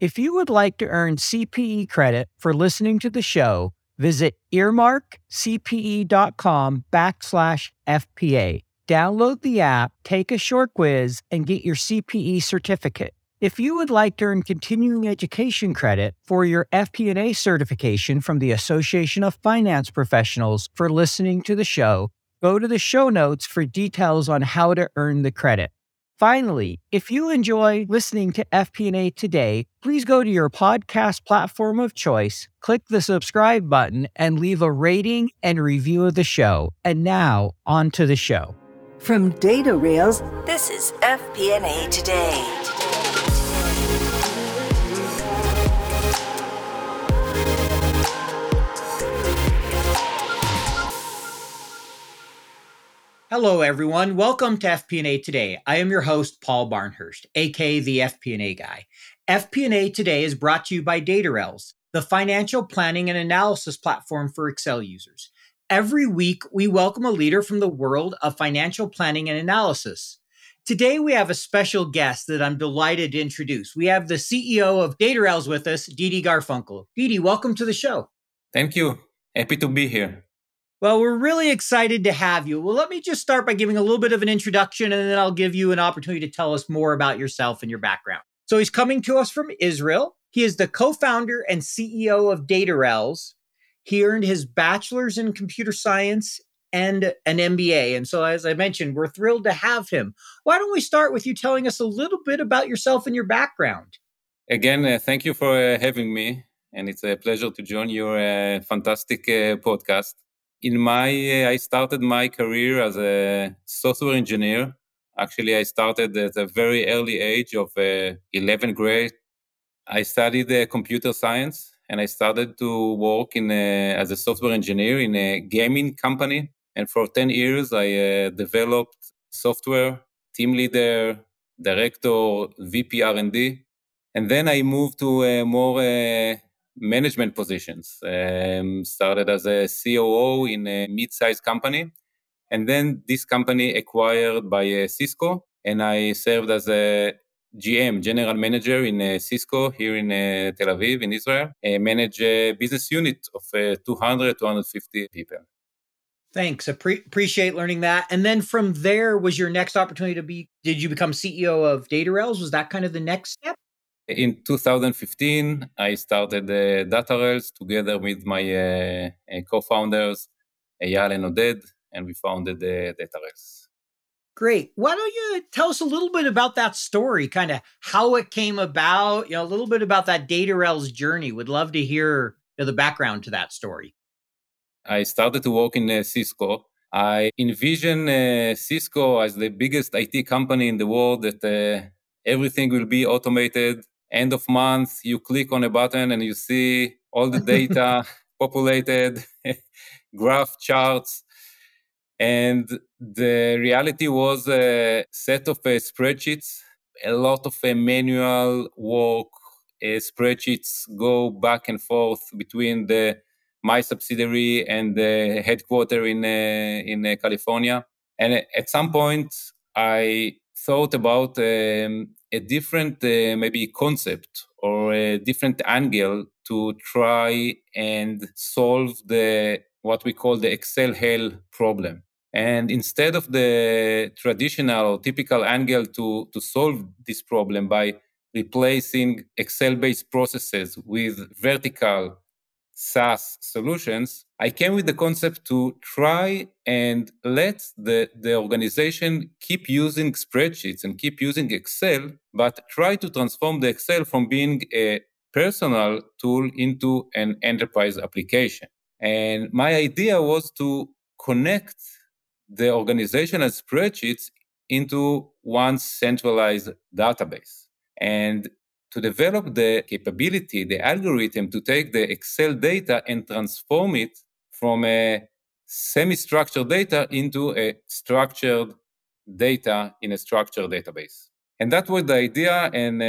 If you would like to earn CPE credit for listening to the show, visit earmarkcpe.com/FPA. Download the app, take a short quiz, and get your CPE certificate. If you would like to earn continuing education credit for your FP&A certification from the Association of Finance Professionals for listening to the show, go to the show notes for details on how to earn the credit. Finally, if you enjoy listening to FP&A Today, please go to your podcast platform of choice, click the subscribe button, and leave a rating and review of the show. And now, on to the show. From DataRails, this is FP&A Today. Hello, everyone. Welcome to FP&A Today. I am your host, Paul Barnhurst, aka the FP&A guy. FP&A Today is brought to you by DataRails, the financial planning and analysis platform for Excel users. Every week, we welcome a leader from the world of financial planning and analysis. Today, we have a special guest that I'm delighted to introduce. We have the CEO of DataRails with us, Didi Gurfinkel. Didi, welcome to the show. Thank you. Happy to be here. Well, we're really excited to have you. Well, let me just start by giving a little bit of an introduction, and then I'll give you an opportunity to tell us more about yourself and your background. So he's coming to us from Israel. He is the co-founder and CEO of DataRails. He earned his bachelor's in computer science and an MBA. And so, as I mentioned, we're thrilled to have him. Why don't we start with you telling us a little bit about yourself and your background? Again, thank you for having me. And it's a pleasure to join your fantastic podcast. I started my career as a software engineer. Actually, I started at a very early age of 11th grade. I studied computer science, and I started to work as a software engineer in a gaming company. And for 10 years, I developed software, team leader, director, VP R&D. And then I moved to more management positions. Started as a COO in a mid-sized company. And then this company acquired by Cisco. And I served as a GM, general manager in Cisco here in Tel Aviv, in Israel. I manage a business unit of 200, 250 people. Thanks. Appreciate learning that. And then from there was your next opportunity did you become CEO of DataRails? Was that kind of the next step? In 2015, I started DataRails together with my co-founders, Yael and Oded, and we founded DataRails. Great. Why don't you tell us a little bit about that story, kind of how it came about, a little bit about that DataRails journey. Would love to hear the background to that story. I started to work in Cisco. I envision Cisco as the biggest IT company in the world that everything will be automated. End of month, you click on a button and you see all the data populated, graph charts. And the reality was a set of spreadsheets, a lot of manual work. Spreadsheets go back and forth between my subsidiary and the headquarters in California. And at some point, I thought about a different maybe concept or a different angle to try and solve what we call the Excel hell problem. And instead of the traditional or typical angle to solve this problem by replacing Excel-based processes with vertical SaaS solutions, I came with the concept to try and let the organization keep using spreadsheets and keep using Excel, but try to transform the Excel from being a personal tool into an enterprise application. And my idea was to connect the organizational spreadsheets into one centralized database. And to develop the capability, the algorithm to take the Excel data and transform it from a semi-structured data into a structured data in a structured database. And that was the idea. And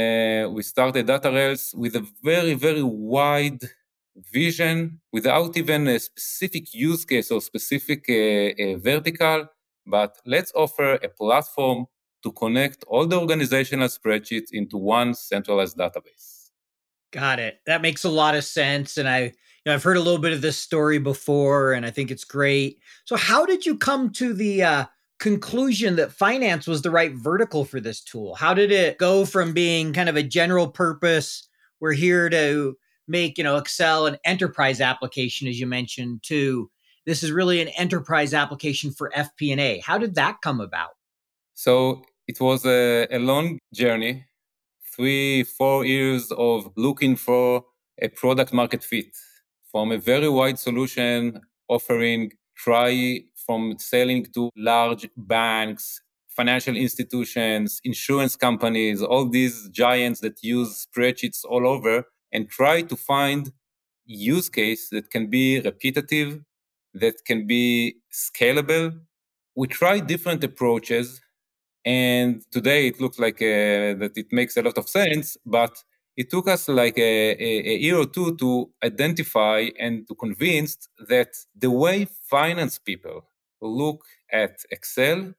we started DataRails with a very, very wide vision without even a specific use case or specific vertical. But let's offer a platform to connect all the organizational spreadsheets into one centralized database. Got it. That makes a lot of sense. And I've heard a little bit of this story before, and I think it's great. So how did you come to the conclusion that finance was the right vertical for this tool? How did it go from being kind of a general purpose, we're here to make, Excel an enterprise application, as you mentioned, to this is really an enterprise application for FP&A? How did that come about? So it was a long journey, 3-4 years of looking for a product market fit from a very wide solution offering, from selling to large banks, financial institutions, insurance companies, all these giants that use spreadsheets all over, and try to find use case that can be repetitive, that can be scalable. We tried different approaches, and today it looks like that it makes a lot of sense, but it took us like a year or two to identify and to convince that the way finance people look at Excel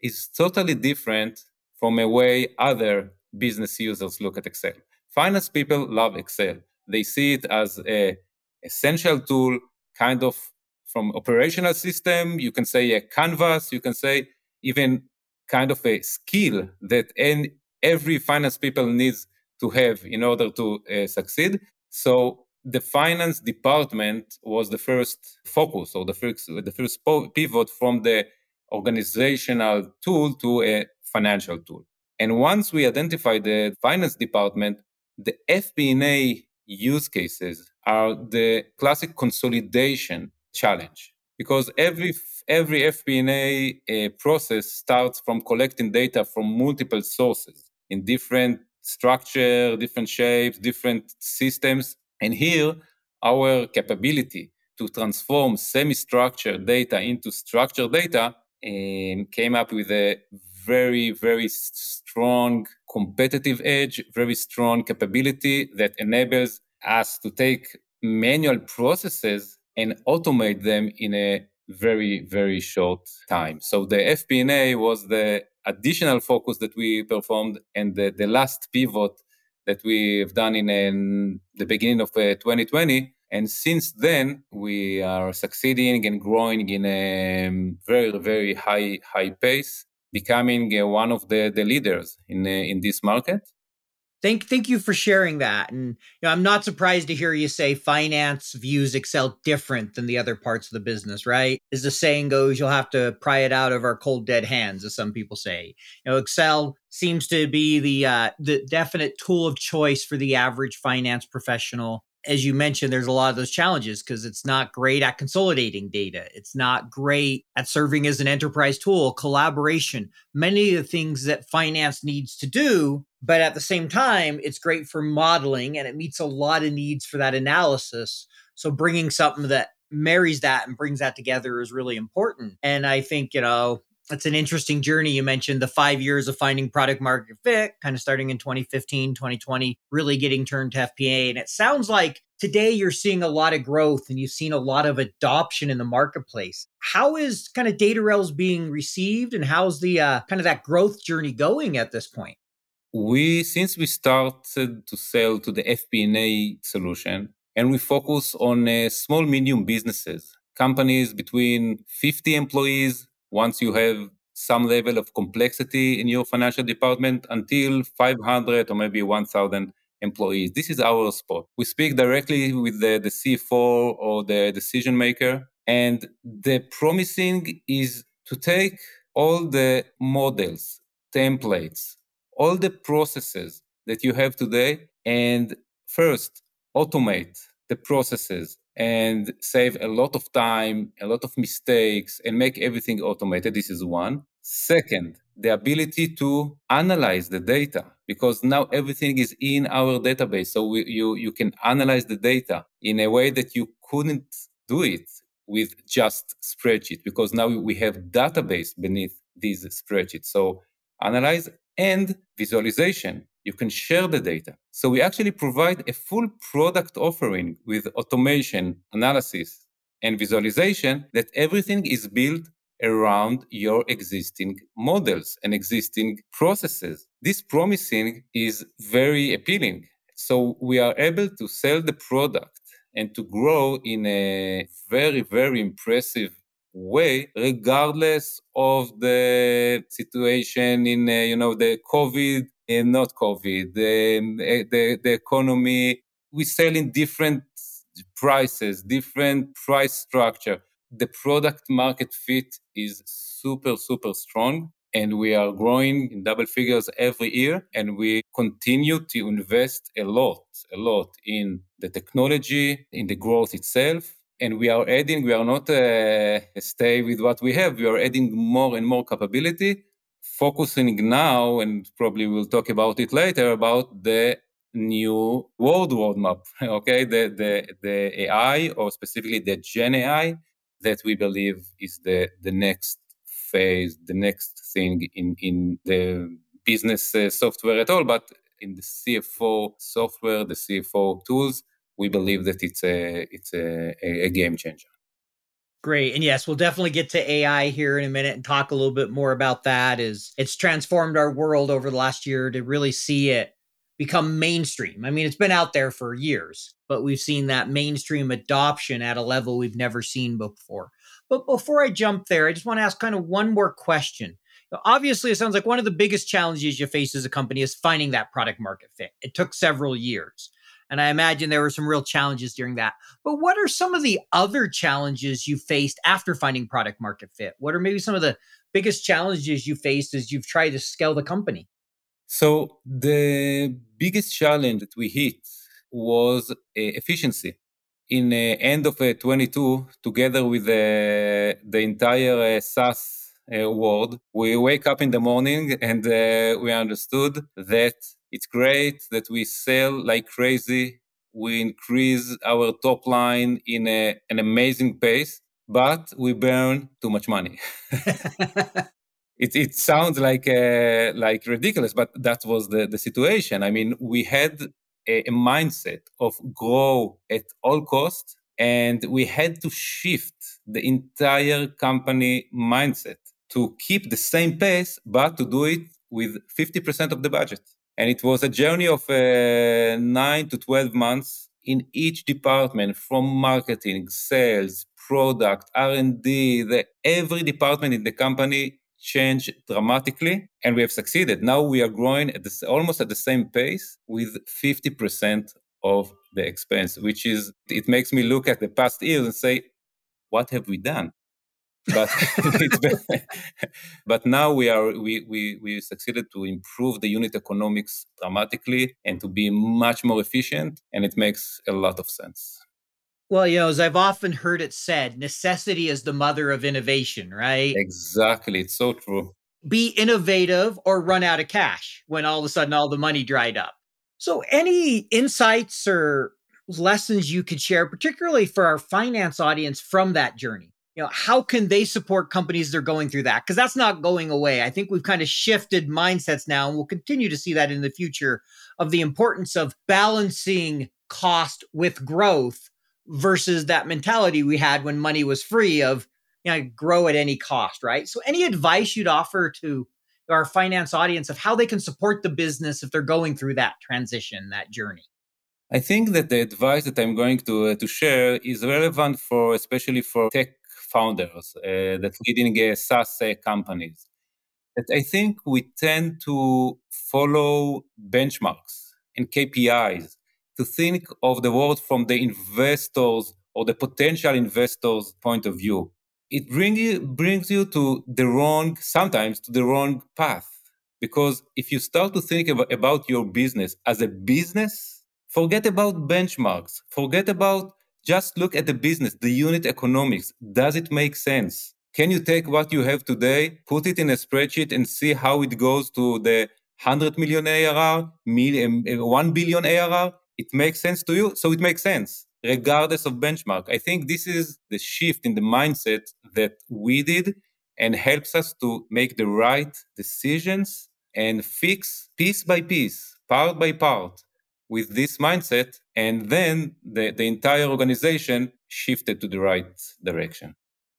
is totally different from a way other business users look at Excel. Finance people love Excel. They see it as an essential tool, kind of from operational system. You can say a canvas. You can say even kind of a skill that every finance people needs to have in order to succeed. So the finance department was the first focus or the first pivot from the organizational tool to a financial tool. And once we identified the finance department, the FP&A use cases are the classic consolidation challenge, because every FP&A process starts from collecting data from multiple sources in different structure, different shapes, different systems. And here, our capability to transform semi-structured data into structured data came up with a very, very strong competitive edge, very strong capability that enables us to take manual processes and automate them in a very, very short time. So the FP&A was the additional focus that we performed, and the last pivot that we've done in the beginning of 2020. And since then, we are succeeding and growing in a very, very high pace, becoming one of the leaders in this market. Thank you for sharing that. And I'm not surprised to hear you say finance views Excel different than the other parts of the business, right? As the saying goes, you'll have to pry it out of our cold, dead hands, as some people say. Excel seems to be the definite tool of choice for the average finance professional. As you mentioned, there's a lot of those challenges because it's not great at consolidating data. It's not great at serving as an enterprise tool, collaboration, many of the things that finance needs to do. But at the same time, it's great for modeling, and it meets a lot of needs for that analysis. So bringing something that marries that and brings that together is really important. And I think, it's an interesting journey. You mentioned the 5 years of finding product market fit, kind of starting in 2015, 2020, really getting turned to FP&A. And it sounds like today you're seeing a lot of growth and you've seen a lot of adoption in the marketplace. How is kind of DataRails being received, and how's the kind of that growth journey going at this point? Since we started to sell to the FP&A solution, and we focus on small, medium businesses, companies between 50 employees, once you have some level of complexity in your financial department, until 500 or maybe 1,000 employees. This is our spot. We speak directly with the CFO or the decision maker. And the promising is to take all the models, templates, all the processes that you have today, and first automate the processes and save a lot of time, a lot of mistakes, and make everything automated. This is one. Second, the ability to analyze the data, because now everything is in our database. So you can analyze the data in a way that you couldn't do it with just spreadsheet, because now we have database beneath these spreadsheets. So analyze and visualization. You can share the data. So we actually provide a full product offering with automation, analysis, and visualization, that everything is built around your existing models and existing processes. This promising is very appealing. So we are able to sell the product and to grow in a very, very impressive way, regardless of the situation in, the COVID and not COVID, the economy. We sell in different prices, different price structure. The product market fit is super, super strong. And we are growing in double figures every year, and we continue to invest a lot in the technology, in the growth itself. And we are not stay with what we have. We are adding more and more capability, focusing now, and probably we'll talk about it later, about the new world roadmap, okay? The AI, or specifically the Gen AI, that we believe is the next phase, the next thing in the business software at all, but in the CFO software, the CFO tools, we believe that it's a game changer. Great. And yes, we'll definitely get to AI here in a minute and talk a little bit more about that, as it's transformed our world over the last year to really see it become mainstream. I mean, it's been out there for years, but we've seen that mainstream adoption at a level we've never seen before. But before I jump there, I just want to ask kind of one more question. Now, obviously, it sounds like one of the biggest challenges you face as a company is finding that product market fit. It took several years, and I imagine there were some real challenges during that. But what are some of the other challenges you faced after finding product market fit? What are maybe some of the biggest challenges you faced as you've tried to scale the company? So the biggest challenge that we hit was efficiency. In the end of 22, together with the entire SaaS world, we wake up in the morning and we understood that it's great that we sell like crazy. We increase our top line in an amazing pace, but we burn too much money. It sounds like ridiculous, but that was the situation. I mean, we had a mindset of grow at all costs, and we had to shift the entire company mindset to keep the same pace, but to do it with 50% of the budget. And it was a journey of 9 to 12 months in each department, from marketing, sales, product, R&D, every department in the company changed dramatically, and we have succeeded. Now we are growing almost at the same pace with 50% of the expense, which is, it makes me look at the past years and say, what have we done? But but now we succeeded to improve the unit economics dramatically and to be much more efficient, and it makes a lot of sense. Well, as I've often heard it said, necessity is the mother of innovation, right? Exactly. It's so true. Be innovative or run out of cash when all of a sudden all the money dried up. So any insights or lessons you could share, particularly for our finance audience, from that journey? How can they support companies that are going through that? Because that's not going away. I think we've kind of shifted mindsets now, and we'll continue to see that in the future, of the importance of balancing cost with growth, versus that mentality we had when money was free of, grow at any cost, right? So any advice you'd offer to our finance audience of how they can support the business if they're going through that transition, that journey? I think that the advice that I'm going to share is relevant especially for tech founders that leading SaaS companies. That I think we tend to follow benchmarks and KPIs, to think of the world from the investors or the potential investors' point of view. It brings you to the wrong path. Because if you start to think about your business as a business, forget about benchmarks, just look at the business, the unit economics. Does it make sense? Can you take what you have today, put it in a spreadsheet and see how it goes to the 100 million ARR, 1 billion ARR? It makes sense to you, so it makes sense, regardless of benchmark. I think this is the shift in the mindset that we did and helps us to make the right decisions and fix piece by piece, part by part, with this mindset. And then the entire organization shifted to the right direction.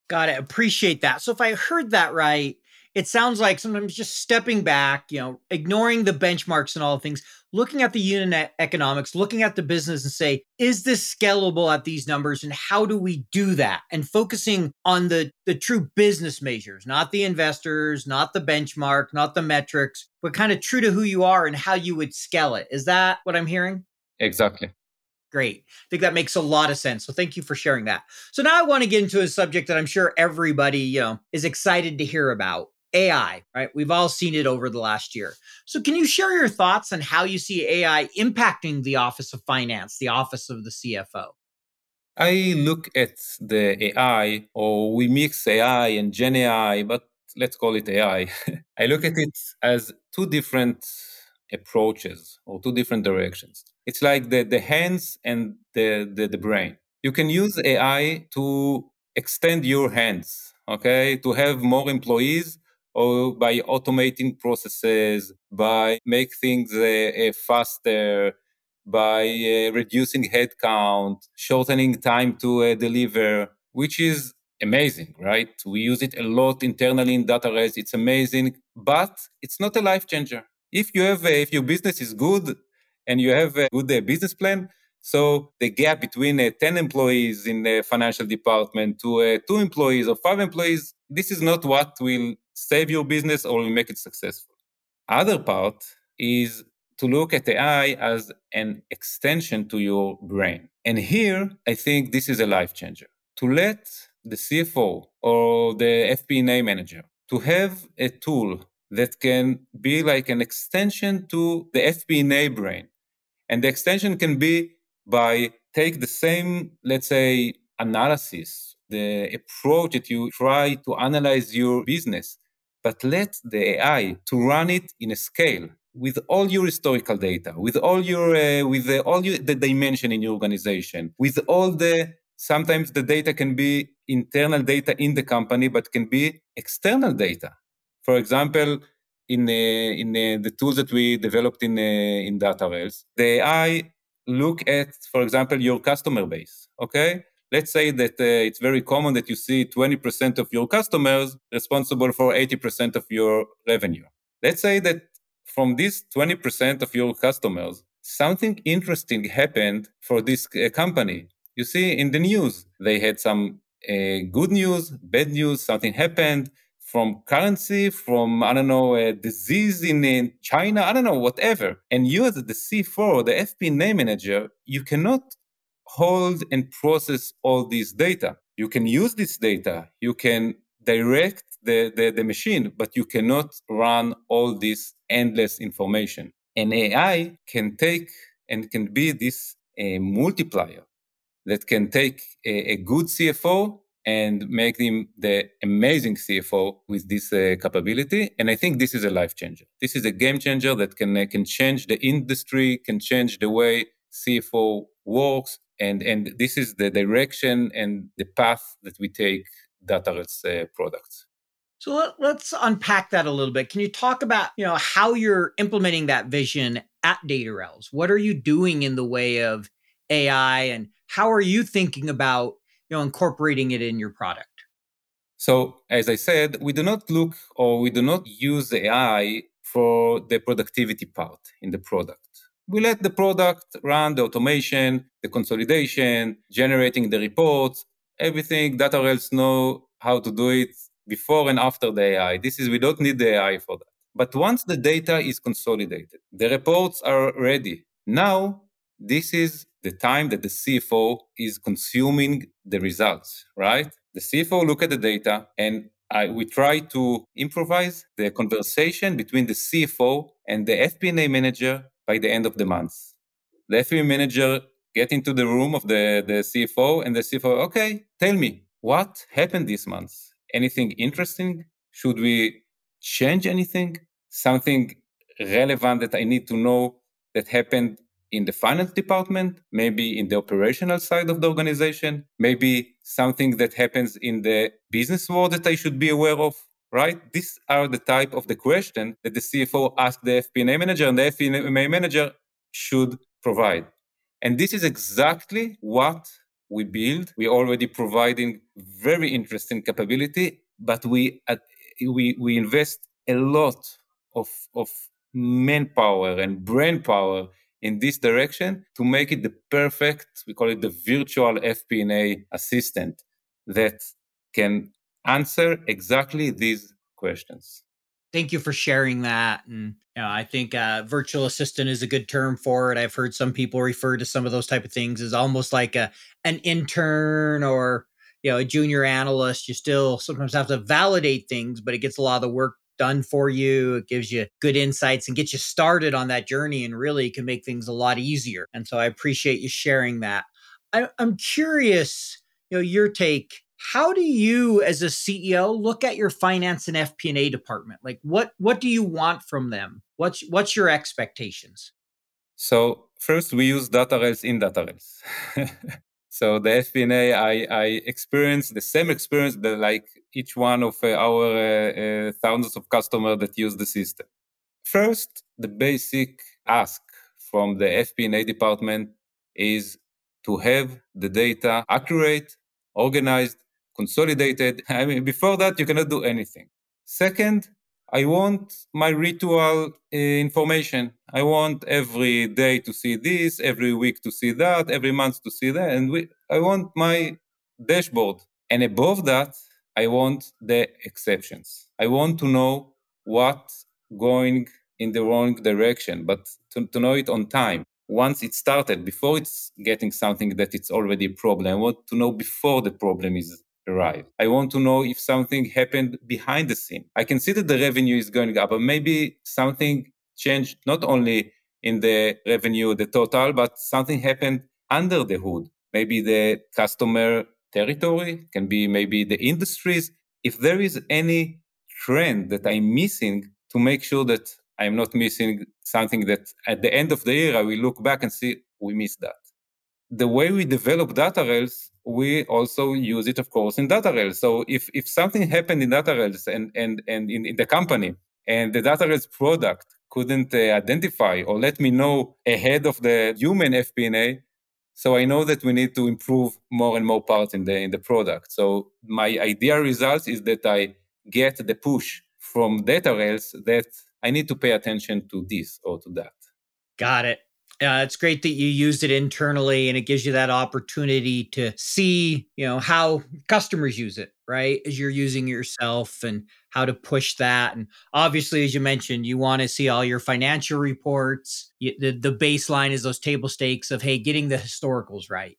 Got it. Appreciate that. So if I heard that right, it sounds like sometimes just stepping back, ignoring the benchmarks and all things, looking at the unit economics, looking at the business and say, is this scalable at these numbers and how do we do that? And focusing on the true business measures, not the investors, not the benchmark, not the metrics, but kind of true to who you are and how you would scale it. Is that what I'm hearing? Exactly. Great. I think that makes a lot of sense. So thank you for sharing that. So now I want to get into a subject that I'm sure everybody, is excited to hear about. AI, right? We've all seen it over the last year. So can you share your thoughts on how you see AI impacting the Office of Finance, the Office of the CFO? I look at the AI, or we mix AI and Gen AI, but let's call it AI. I look at it as two different approaches or two different directions. It's like the hands and the brain. You can use AI to extend your hands, okay? To have more employees, or by automating processes, by making things faster, by reducing headcount, shortening time to deliver, which is amazing, right? We use it a lot internally in DataRails. It's amazing, but it's not a life changer. If your business is good and you have a good business plan, so the gap between 10 employees in the financial department to 2 employees or 5 employees, this is not what will save your business or make it successful. Other part is to look at AI as an extension to your brain. And here, I think this is a life changer. To let the CFO or the FP&A manager to have a tool that can be like an extension to the FP&A brain. And the extension can be by take the same, let's say, analysis, the approach that you try to analyze your business, but let the AI to run it in a scale with all your historical data, with all your the dimension in your organization, with all the sometimes the data can be internal data in the company, but can be external data. For example, in the tools that we developed in DataRails, the AI look at, for example, your customer base. Okay, let's say that it's very common that you see 20% of your customers responsible for 80% of your revenue. Let's say that from these 20% of your customers, something interesting happened for this company. You see in the news, they had some good news, bad news, something happened from currency, from, a disease in China, whatever. And you as the CFO, the FP&A manager, you cannot hold and process all this data. You can use this data. You can direct the machine, but you cannot run all this endless information. And AI can take and can be this multiplier that can take a good CFO and make him the amazing CFO with this capability. And I think this is a life changer. This is a game changer that can change the industry, can change the way CFO works. And this is the direction and the path that we take DataRails products. So let's unpack that a little bit. Can you talk about how you're implementing that vision at DataRails? What are you doing in the way of AI and how are you thinking about incorporating it in your product? So, as I said, we do not use AI for the productivity part in the product. We let the product run the automation, the consolidation, generating the reports, everything. DataRails know how to do it before and after the AI. We don't need the AI for that. But once the data is consolidated, the reports are ready. Now, this is the time that the CFO is consuming the results, right? The CFO look at the data and we try to improvise the conversation between the CFO and the FP&A manager by the end of the month. The FP&A manager get into the room of the CFO and the CFO, okay, tell me, what happened this month? Anything interesting? Should we change anything? Something relevant that I need to know that happened in the finance department, maybe in the operational side of the organization, maybe something that happens in the business world that I should be aware of, right? These are the type of the question that the CFO asks the FP&A manager and the FP&A manager should provide. And this is exactly what we build. We're already providing very interesting capability, but we invest a lot of manpower and brain power in this direction to make it the perfect, we call it the virtual FP&A assistant that can answer exactly these questions. Thank you for sharing that. And I think virtual assistant is a good term for it. I've heard some people refer to some of those type of things as almost like an intern or a junior analyst. You still sometimes have to validate things, but it gets a lot of the work done for you. It gives you good insights and gets you started on that journey and really can make things a lot easier. And so I appreciate you sharing that. I'm curious, your take. How do you, as a CEO, look at your finance and FP&A department? Like, what do you want from them? What's your expectations? So first, we use DataRails in DataRails. So the FP&A, I experienced the same experience that like each one of our thousands of customers that use the system. First, the basic ask from the FP&A department is to have the data accurate, organized, consolidated. I mean, before that, you cannot do anything. Second, I want my ritual information. I want every day to see this, every week to see that, every month to see that. And I want my dashboard. And above that, I want the exceptions. I want to know what's going in the wrong direction, but to know it on time. Once it started, before it's getting something that it's already a problem. I want to know before the problem is arrived. I want to know if something happened behind the scene. I can see that the revenue is going up, but maybe something changed not only in the revenue, the total, but something happened under the hood. Maybe the customer territory, can be maybe the industries. If there is any trend that I'm missing, to make sure that I'm not missing something that at the end of the year, I will look back and see we missed that. The way we develop DataRails, we also use it, of course, in DataRails. So if something happened in DataRails and in the company and the DataRails product couldn't identify or let me know ahead of the human FP&A, so I know that we need to improve more and more parts in the product. So my ideal result is that I get the push from DataRails that I need to pay attention to this or to that. Got it. It's great that you used it internally and it gives you that opportunity to see, how customers use it, right? As you're using it yourself and how to push that. And obviously, as you mentioned, you want to see all your financial reports. The baseline is those table stakes of, hey, getting the historicals right.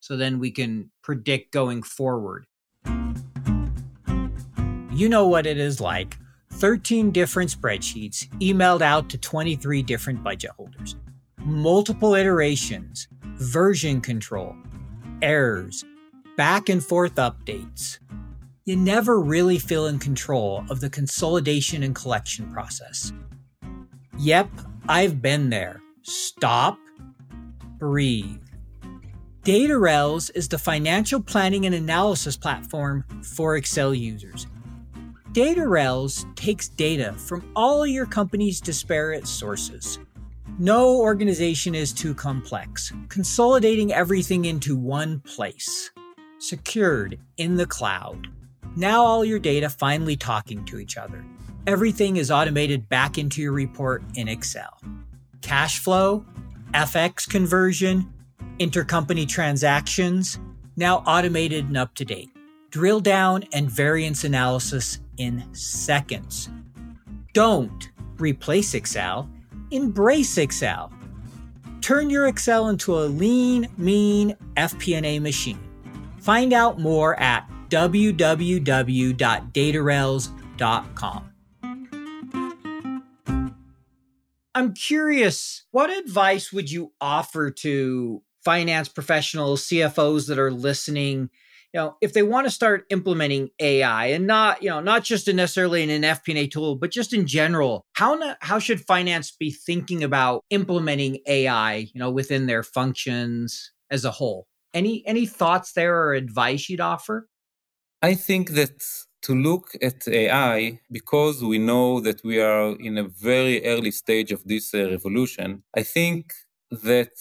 So then we can predict going forward. You know what it is like. 13 different spreadsheets emailed out to 23 different budget holders, multiple iterations, version control, errors, back and forth updates. You never really feel in control of the consolidation and collection process. Yep, I've been there. Stop, breathe. DataRails is the financial planning and analysis platform for Excel users. DataRails takes data from all your company's disparate sources. No organization is too complex, consolidating everything into one place, secured in the cloud. Now all your data finally talking to each other. Everything is automated back into your report in Excel. Cash flow, FX conversion, intercompany transactions, now automated and up to date. Drill down and variance analysis in seconds. Don't replace Excel, embrace Excel. Turn your Excel into a lean, mean FP&A machine. Find out more at www.datarails.com. I'm curious, what advice would you offer to finance professionals, CFOs that are listening? If they want to start implementing AI and not just necessarily in an FP&A tool, but just in general, how should finance be thinking about implementing AI, within their functions as a whole? Any thoughts there or advice you'd offer? I think that to look at AI, because we know that we are in a very early stage of this revolution, I think that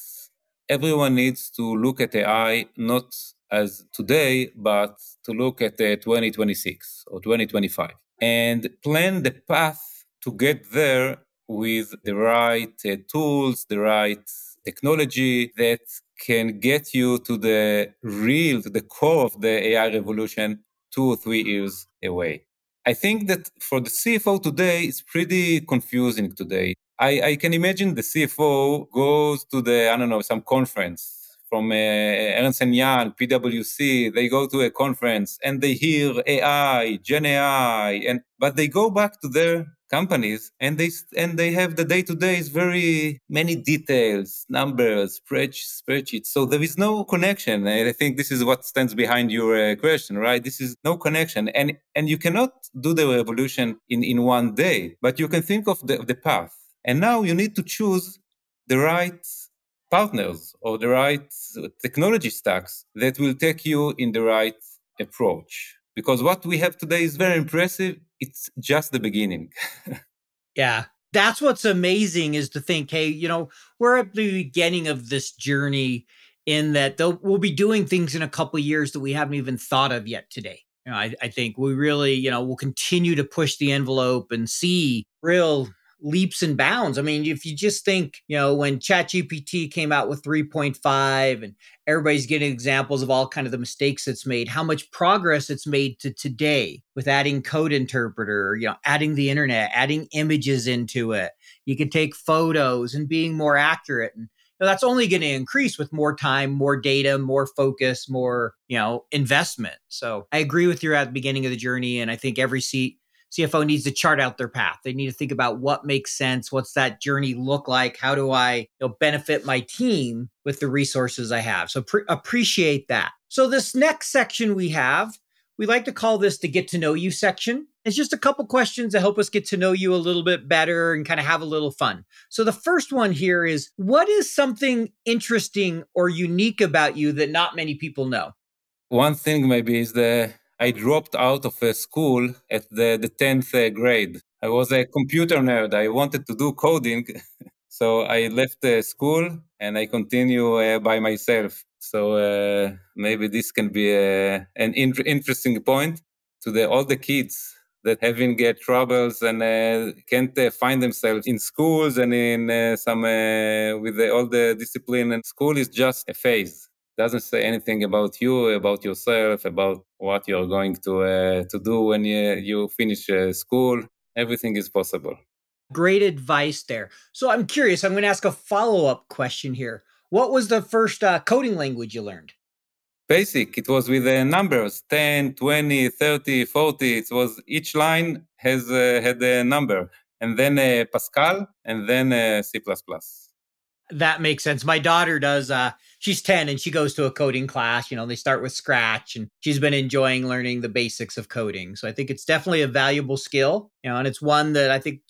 everyone needs to look at AI not as today, but to look at 2026 or 2025 and plan the path to get there with the right tools, the right technology that can get you to the real, to the core of the AI revolution 2 or 3 years away. I think that for the CFO today, it's pretty confusing today. I can imagine the CFO goes to some conference from Ernst & Young, PwC. They go to a conference and they hear AI, Gen AI, but they go back to their companies and they have the day-to-day is very many details, numbers, spreadsheets. So there is no connection. And I think this is what stands behind your question, right? This is no connection. And you cannot do the revolution in one day, but you can think of the path. And now you need to choose the right partners or the right technology stacks that will take you in the right approach. Because what we have today is very impressive. It's just the beginning. Yeah. That's what's amazing is to think, hey, we're at the beginning of this journey in that we'll be doing things in a couple of years that we haven't even thought of yet today. I think we really, we'll continue to push the envelope and see real leaps and bounds. I mean, if you just think, when ChatGPT came out with 3.5 and everybody's getting examples of all kind of the mistakes it's made, how much progress it's made to today with adding code interpreter, adding the internet, adding images into it. You can take photos and being more accurate. And that's only going to increase with more time, more data, more focus, more, investment. So I agree with you at the beginning of the journey. And I think every CFO needs to chart out their path. They need to think about what makes sense. What's that journey look like? How do I benefit my team with the resources I have? So appreciate that. So this next section we like to call this the get to know you section. It's just a couple questions to help us get to know you a little bit better and kind of have a little fun. So the first one here is, what is something interesting or unique about you that not many people know? One thing maybe is I dropped out of school at the 10th grade. I was a computer nerd. I wanted to do coding. So I left school and I continue by myself. So maybe this can be an interesting point to all the kids that having troubles and can't find themselves in schools and in all the discipline. And school is just a phase. Doesn't say anything about you, about yourself, about what you're going to do when you finish school. Everything is possible. Great advice there. So I'm curious, I'm going to ask a follow-up question here. What was the first coding language you learned? Basic. It was with numbers, 10, 20, 30, 40. It was each line had a number. And then Pascal, and then C++. That makes sense. My daughter does, she's 10 and she goes to a coding class, they start with Scratch and she's been enjoying learning the basics of coding. So I think it's definitely a valuable skill, and it's one that I think,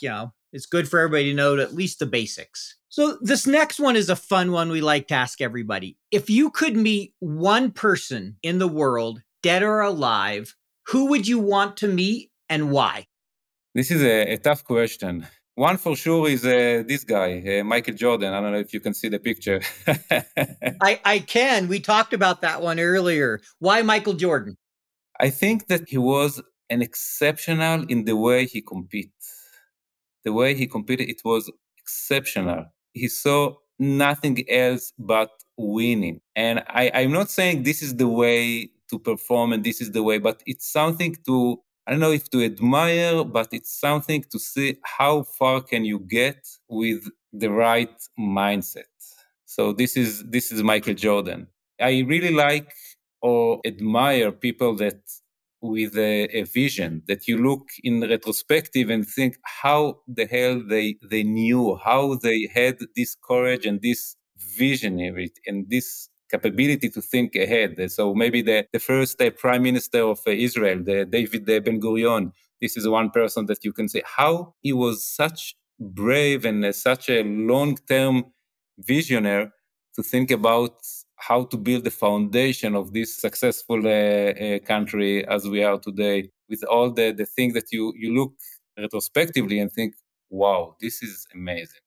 it's good for everybody to know at least the basics. So this next one is a fun one we like to ask everybody. If you could meet one person in the world, dead or alive, who would you want to meet and why? This is a tough question. One for sure is this guy, Michael Jordan. I don't know if you can see the picture. I can. We talked about that one earlier. Why Michael Jordan? I think that he was an exceptional in the way he competed. The way he competed, it was exceptional. He saw nothing else but winning. And I'm not saying this is the way to perform and this is the way, but it's something to... I don't know if to admire, but it's something to see how far can you get with the right mindset. So this is Michael Jordan. I really like or admire people that with a vision, that you look in retrospective and think how the hell they knew, how they had this courage and this visionary and this capability to think ahead. So maybe the first prime minister of Israel, David Ben-Gurion, this is one person that you can say how he was such brave and such a long-term visionary to think about how to build the foundation of this successful country as we are today with all the things that you look retrospectively and think, wow, this is amazing.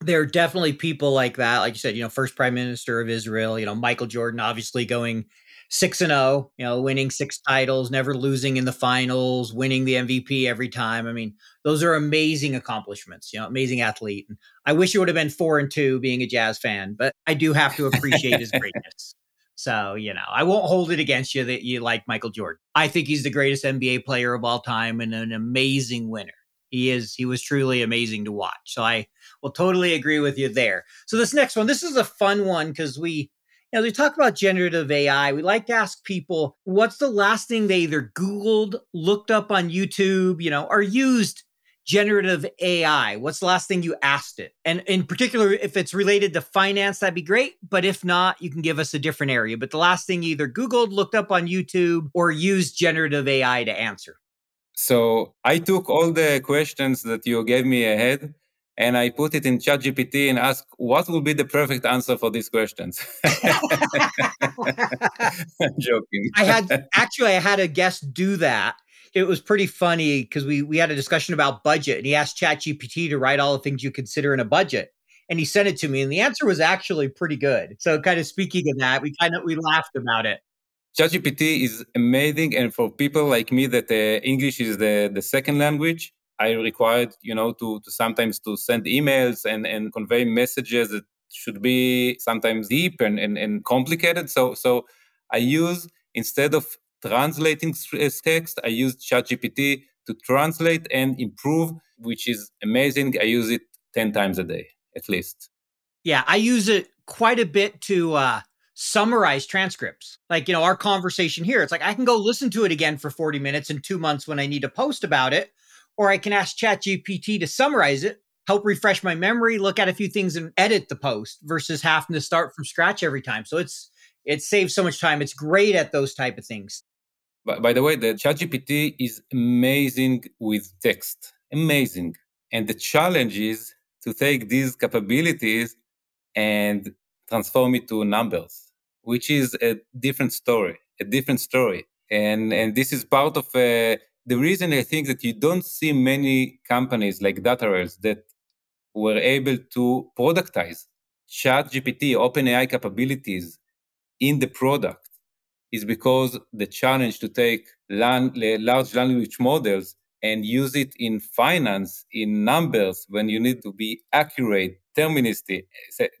There are definitely people like that. Like you said, first prime minister of Israel, Michael Jordan, obviously going 6-0, winning 6 titles, never losing in the finals, winning the MVP every time. I mean, those are amazing accomplishments, amazing athlete. And I wish it would have been 4-2 being a Jazz fan, but I do have to appreciate his greatness. So, I won't hold it against you that you like Michael Jordan. I think he's the greatest NBA player of all time and an amazing winner. He was truly amazing to watch. So I will totally agree with you there. So this next one, this is a fun one because we talk about generative AI. We like to ask people, what's the last thing they either Googled, looked up on YouTube, or used generative AI? What's the last thing you asked it? And in particular, if it's related to finance, that'd be great. But if not, you can give us a different area. But the last thing you either Googled, looked up on YouTube, or used generative AI to answer. So I took all the questions that you gave me ahead and I put it in ChatGPT and asked, what will be the perfect answer for these questions? I'm joking. I had a guest do that. It was pretty funny because we had a discussion about budget and he asked ChatGPT to write all the things you consider in a budget. And he sent it to me and the answer was actually pretty good. So kind of speaking of that, we laughed about it. ChatGPT is amazing. And for people like me that English is the second language, I required, to sometimes to send emails and convey messages that should be sometimes deep and complicated. So I use, instead of translating text, I use ChatGPT to translate and improve, which is amazing. I use it 10 times a day, at least. Yeah, I use it quite a bit to summarize transcripts. Like, our conversation here, it's like I can go listen to it again for 40 minutes in 2 months when I need to post about it, or I can ask ChatGPT to summarize it, help refresh my memory, look at a few things and edit the post versus having to start from scratch every time. So it saves so much time. It's great at those type of things. By the way, the ChatGPT is amazing with text. Amazing. And the challenge is to take these capabilities and transform it to numbers, which is a different story. And this is part of the reason I think that you don't see many companies like DataRails that were able to productize ChatGPT, OpenAI capabilities in the product is because the challenge to take large language models and use it in finance, in numbers, when you need to be accurate, deterministic.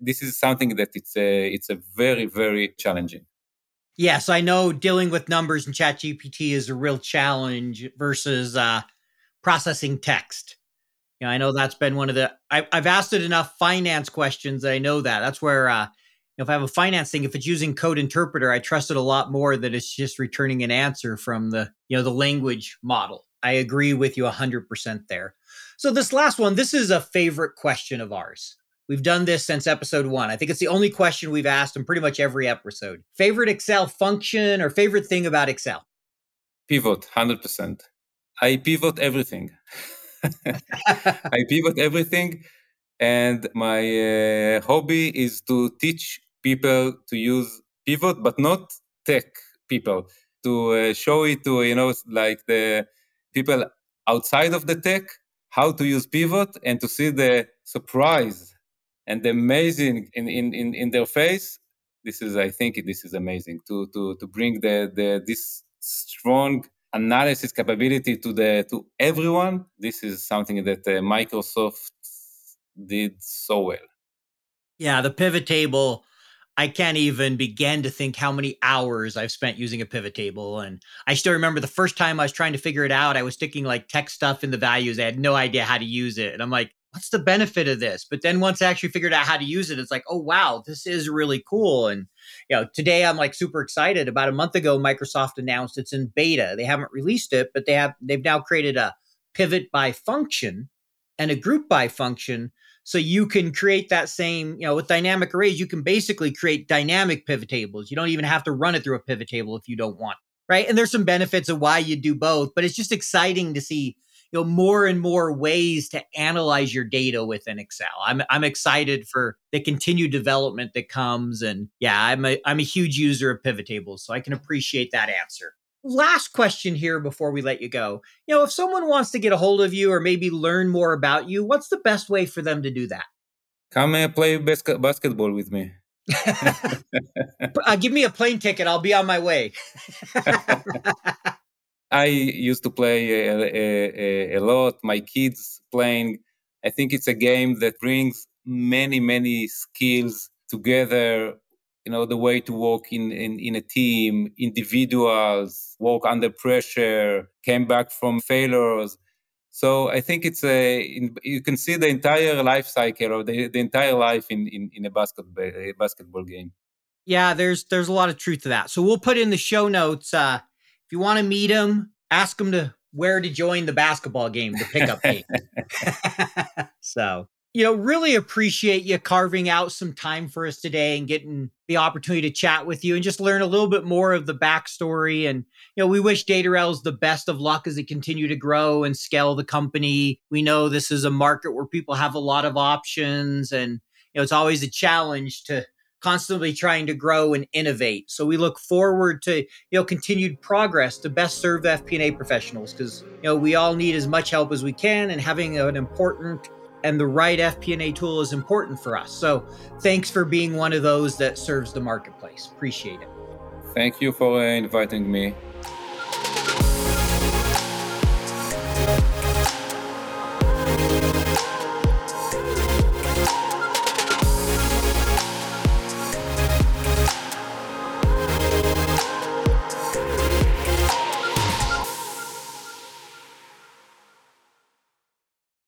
This is something that it's a very, very challenging. Yes, I know dealing with numbers and ChatGPT is a real challenge versus processing text. I know that's been one of the... I've asked it enough finance questions that I know that. That's where, if I have a finance thing, if it's using code interpreter, I trust it a lot more than it's just returning an answer from the, the language model. I agree with you 100% there. So this last one, this is a favorite question of ours. We've done this since episode 1. I think it's the only question we've asked in pretty much every episode. Favorite Excel function or favorite thing about Excel? Pivot, 100%. I pivot everything. I pivot everything. And my hobby is to teach people to use pivot, but not tech people. To show it to, like the people outside of the tech, how to use pivot and to see the surprise and the amazing in their face. I think this is amazing to bring this strong analysis capability to everyone. This is something that Microsoft did so well. Yeah, the pivot table. I can't even begin to think how many hours I've spent using a pivot table. And I still remember the first time I was trying to figure it out, I was sticking like text stuff in the values. I had no idea how to use it. And I'm like, what's the benefit of this? But then once I actually figured out how to use it, it's like, oh, wow, this is really cool. And today I'm like super excited. About a month ago, Microsoft announced it's in beta. They haven't released it, but they've now created a pivot by function and a group by function. So you can create that same, with dynamic arrays, you can basically create dynamic pivot tables. You don't even have to run it through a pivot table if you don't want, right? And there's some benefits of why you do both, but it's just exciting to see, more and more ways to analyze your data within Excel. I'm excited for the continued development that comes. And yeah, I'm a huge user of pivot tables, so I can appreciate that answer. Last question here before we let you go. If someone wants to get a hold of you or maybe learn more about you, what's the best way for them to do that? Come and play basketball with me. Give me a plane ticket. I'll be on my way. I used to play a lot. My kids playing. I think it's a game that brings many, many skills together. You know, the way to work in a team, individuals, work under pressure, came back from failures. So I think it's you can see the entire life cycle or the entire life in a basketball game. Yeah, there's a lot of truth to that. So we'll put in the show notes. If you want to meet him, ask him where to join the basketball game, the pickup game. So, really appreciate you carving out some time for us today and getting the opportunity to chat with you and just learn a little bit more of the backstory. And, we wish DataRails the best of luck as they continue to grow and scale the company. We know this is a market where people have a lot of options and, it's always a challenge to constantly trying to grow and innovate. So we look forward to, continued progress to best serve the FP&A professionals because, we all need as much help as we can, and having an important and the right FP&A tool is important for us. So thanks for being one of those that serves the marketplace. Appreciate it. Thank you for inviting me.